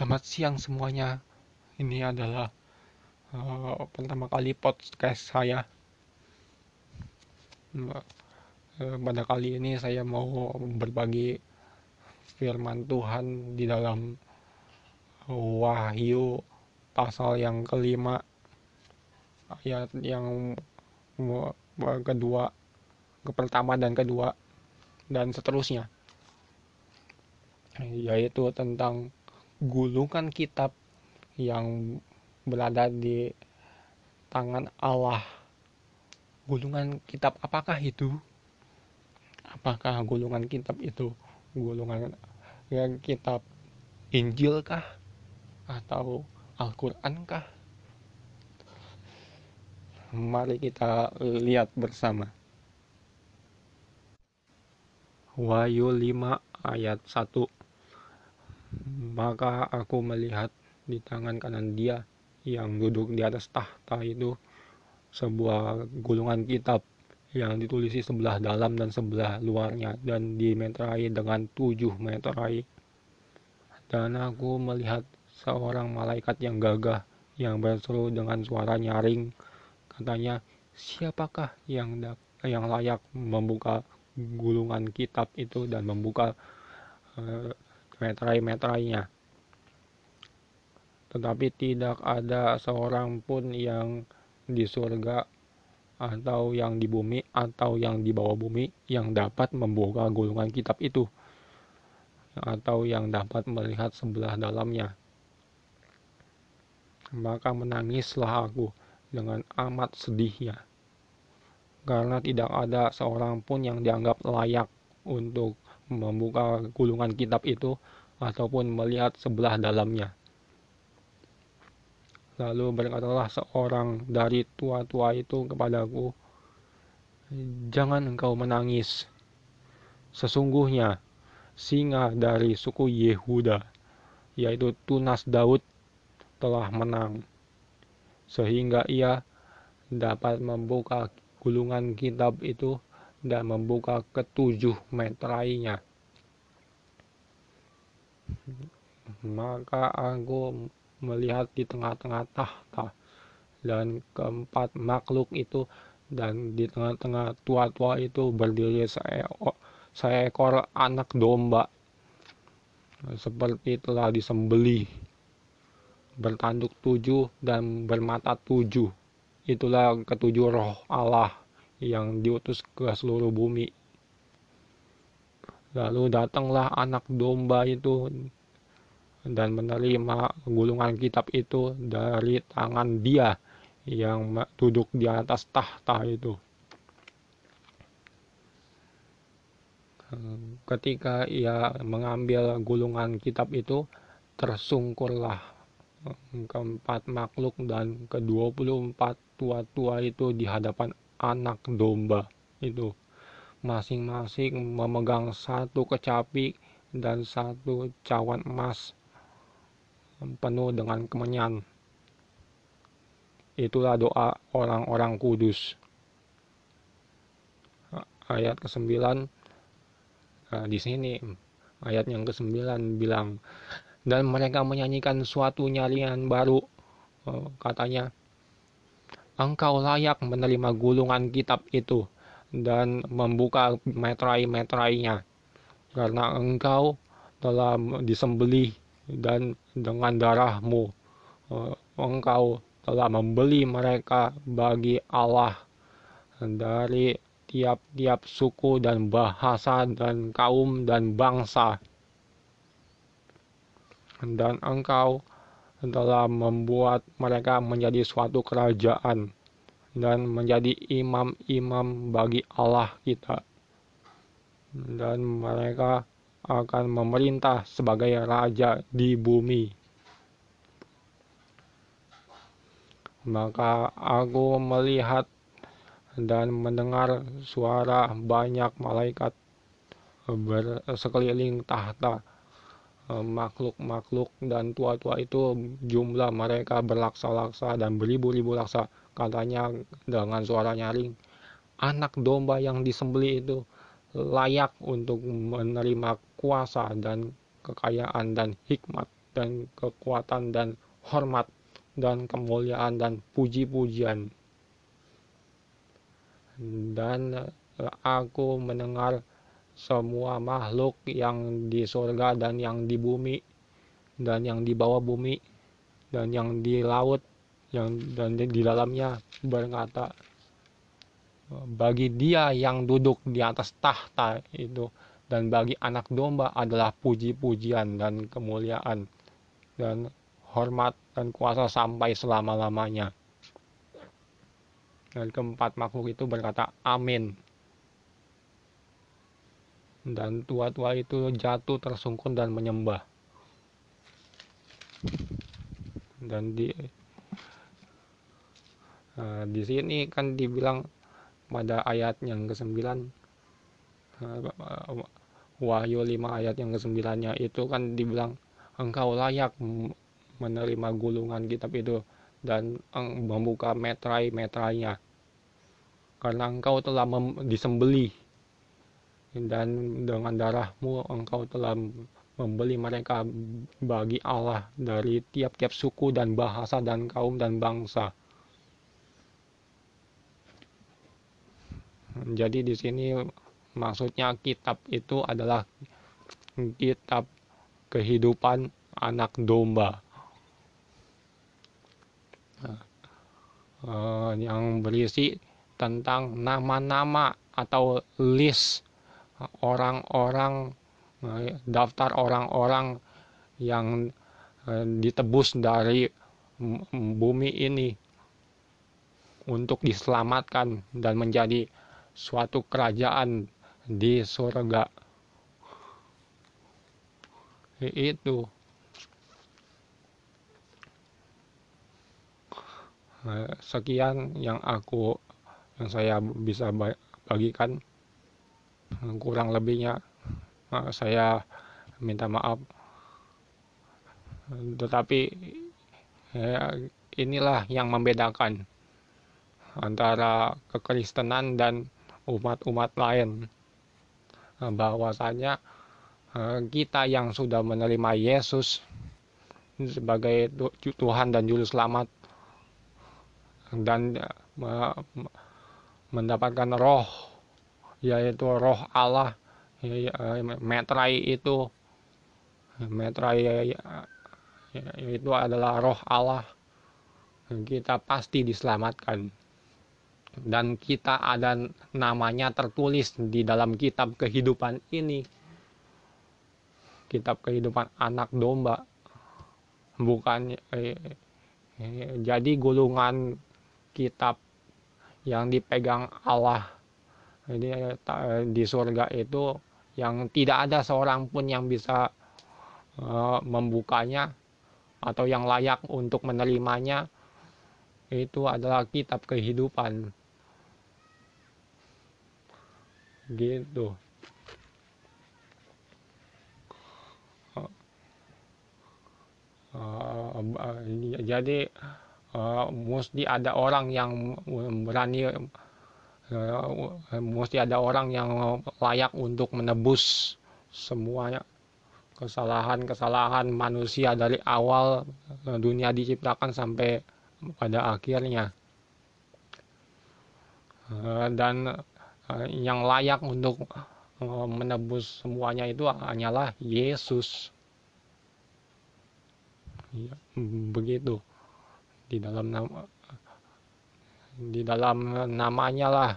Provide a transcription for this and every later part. Selamat siang semuanya. Ini adalah pertama kali podcast saya. Pada kali ini saya mau berbagi firman Tuhan di dalam Wahyu pasal yang kelima ayat yang kedua, pertama dan kedua dan seterusnya, yaitu tentang gulungan kitab yang berada di tangan Allah. Gulungan kitab apakah itu? Apakah gulungan kitab itu gulungan ya, kitab Injil kah? Atau Al-Quran kah? Mari kita lihat bersama. Wahyu 5 ayat 1. Maka aku melihat di tangan kanan dia yang duduk di atas tahta itu sebuah gulungan kitab yang ditulisi sebelah dalam dan sebelah luarnya, dan dimeterai dengan 7 meterai. Dan aku melihat seorang malaikat yang gagah yang berseru dengan suara nyaring, katanya, siapakah yang layak membuka gulungan kitab itu dan membuka meterai-meterainya? Tetapi tidak ada seorang pun yang di surga atau yang di bumi atau yang di bawah bumi yang dapat membuka gulungan kitab itu atau yang dapat melihat sebelah dalamnya. Maka menangislah aku dengan amat sedihnya, karena tidak ada seorang pun yang dianggap layak untuk membuka gulungan kitab itu ataupun melihat sebelah dalamnya. Lalu berkatalah seorang dari tua-tua itu kepadaku, jangan engkau menangis. Sesungguhnya singa dari suku Yehuda, yaitu tunas Daud, telah menang, sehingga ia dapat membuka gulungan kitab itu dan membuka 7 meterainya. Maka aku melihat di tengah-tengah tahta dan keempat makhluk itu, dan di tengah-tengah tua-tua itu berdiri seekor anak domba seperti telah disembelih, bertanduk 7 dan bermata 7. Itulah 7 roh Allah yang diutus ke seluruh bumi. Lalu datanglah anak domba itu dan menerima gulungan kitab itu dari tangan dia yang duduk di atas tahta itu. Ketika ia mengambil gulungan kitab itu, tersungkurlah keempat makhluk dan ke-24 tua-tua itu di hadapan anak domba itu, masing-masing memegang 1 kecapi dan 1 cawan emas penuh dengan kemenyan. Itulah doa orang-orang kudus. Ayat ke-9, di sini ayat yang ke-9 bilang, dan mereka menyanyikan suatu nyanyian baru, katanya, engkau layak menerima gulungan kitab itu dan membuka meterai-meterainya, karena engkau telah disembelih dan dengan darahmu engkau telah membeli mereka bagi Allah dari tiap-tiap suku dan bahasa dan kaum dan bangsa, dan engkau telah membuat mereka menjadi suatu kerajaan dan menjadi imam-imam bagi Allah kita, dan mereka akan memerintah sebagai raja di bumi. Maka aku melihat dan mendengar suara banyak malaikat sekeliling tahta. Makhluk-makhluk dan tua-tua itu jumlah mereka berlaksa-laksa dan beribu-ribu laksa, katanya dengan suara nyaring, anak domba yang disembelih itu layak untuk menerima kuasa dan kekayaan dan hikmat dan kekuatan dan hormat dan kemuliaan dan puji-pujian. Dan aku mendengar semua makhluk yang di surga dan yang di bumi dan yang di bawah bumi dan yang di laut dan di dalamnya berkata, bagi Dia yang duduk di atas tahta itu dan bagi Anak Domba adalah puji-pujian dan kemuliaan dan hormat dan kuasa sampai selama-lamanya. Dan keempat makhluk itu berkata amin. Dan tua-tua itu jatuh tersungkur dan menyembah. Dan di sini kan dibilang pada ayat yang ke-9, Wahyu 5 ayat yang ke-9-nya itu kan dibilang engkau layak menerima gulungan kitab itu dan membuka meterai-meterainya, karena engkau telah disembeli dan dengan darahmu engkau telah membeli mereka bagi Allah dari tiap-tiap suku dan bahasa dan kaum dan bangsa. Jadi di sini maksudnya kitab itu adalah kitab kehidupan Anak Domba. Yang berisi tentang nama-nama atau list orang-orang, daftar orang-orang yang ditebus dari bumi ini untuk diselamatkan dan menjadi suatu kerajaan di surga. Itu sekian yang saya bisa bagikan. Kurang lebihnya saya minta maaf, tetapi inilah yang membedakan antara kekristenan dan umat-umat lain, bahwasanya kita yang sudah menerima Yesus sebagai Tuhan dan Juru Selamat dan mendapatkan roh, yaitu roh Allah, meterai itu adalah roh Allah, kita pasti diselamatkan dan kita ada namanya tertulis di dalam kitab kehidupan ini, kitab kehidupan Anak Domba. Bukan jadi gulungan kitab yang dipegang Allah di surga itu yang tidak ada seorang pun yang bisa membukanya atau yang layak untuk menerimanya. Itu adalah kitab kehidupan gitu. Jadi mesti ada orang yang berani, mesti ada orang yang layak untuk menebus semuanya kesalahan-kesalahan manusia dari awal dunia diciptakan sampai pada akhirnya. Dan yang layak untuk menebus semuanya itu hanyalah Yesus. Begitu. Di dalam namanya lah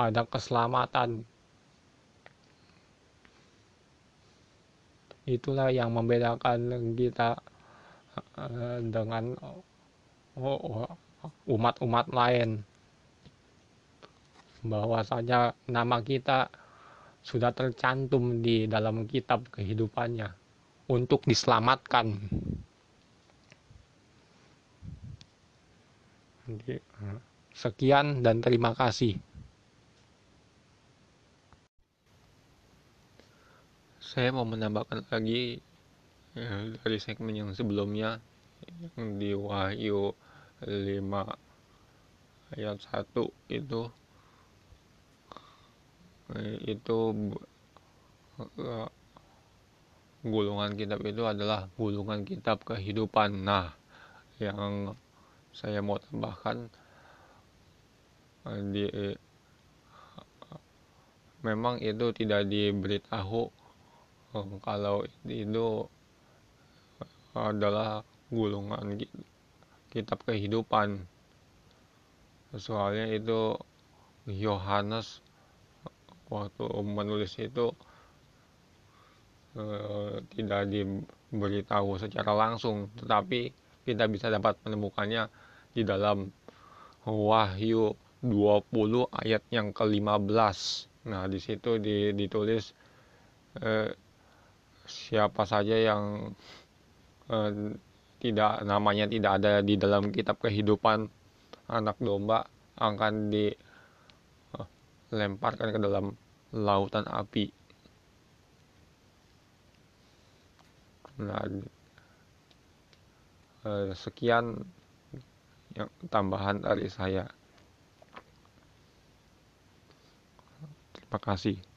ada keselamatan. Itulah yang membedakan kita dengan umat-umat lain, bahwasanya nama kita sudah tercantum di dalam kitab kehidupannya untuk diselamatkan. Sekian dan terima kasih. Saya mau menambahkan lagi dari segmen yang sebelumnya, yang di Wahyu 5 ayat 1 itu Gulungan kitab itu adalah gulungan kitab kehidupan. Nah, yang saya mau tambahkan, memang itu tidak diberitahu kalau itu adalah gulungan kitab kehidupan. Soalnya itu Yohanes waktu menulis itu tidak diberitahu secara langsung, tetapi kita bisa dapat menemukannya di dalam Wahyu 20 ayat yang ke-15. Nah, di situ ditulis siapa saja yang tidak, namanya tidak ada di dalam kitab kehidupan Anak Domba akan dilemparkan ke dalam lautan api. Nah, sekian yang tambahan dari saya. Terima kasih.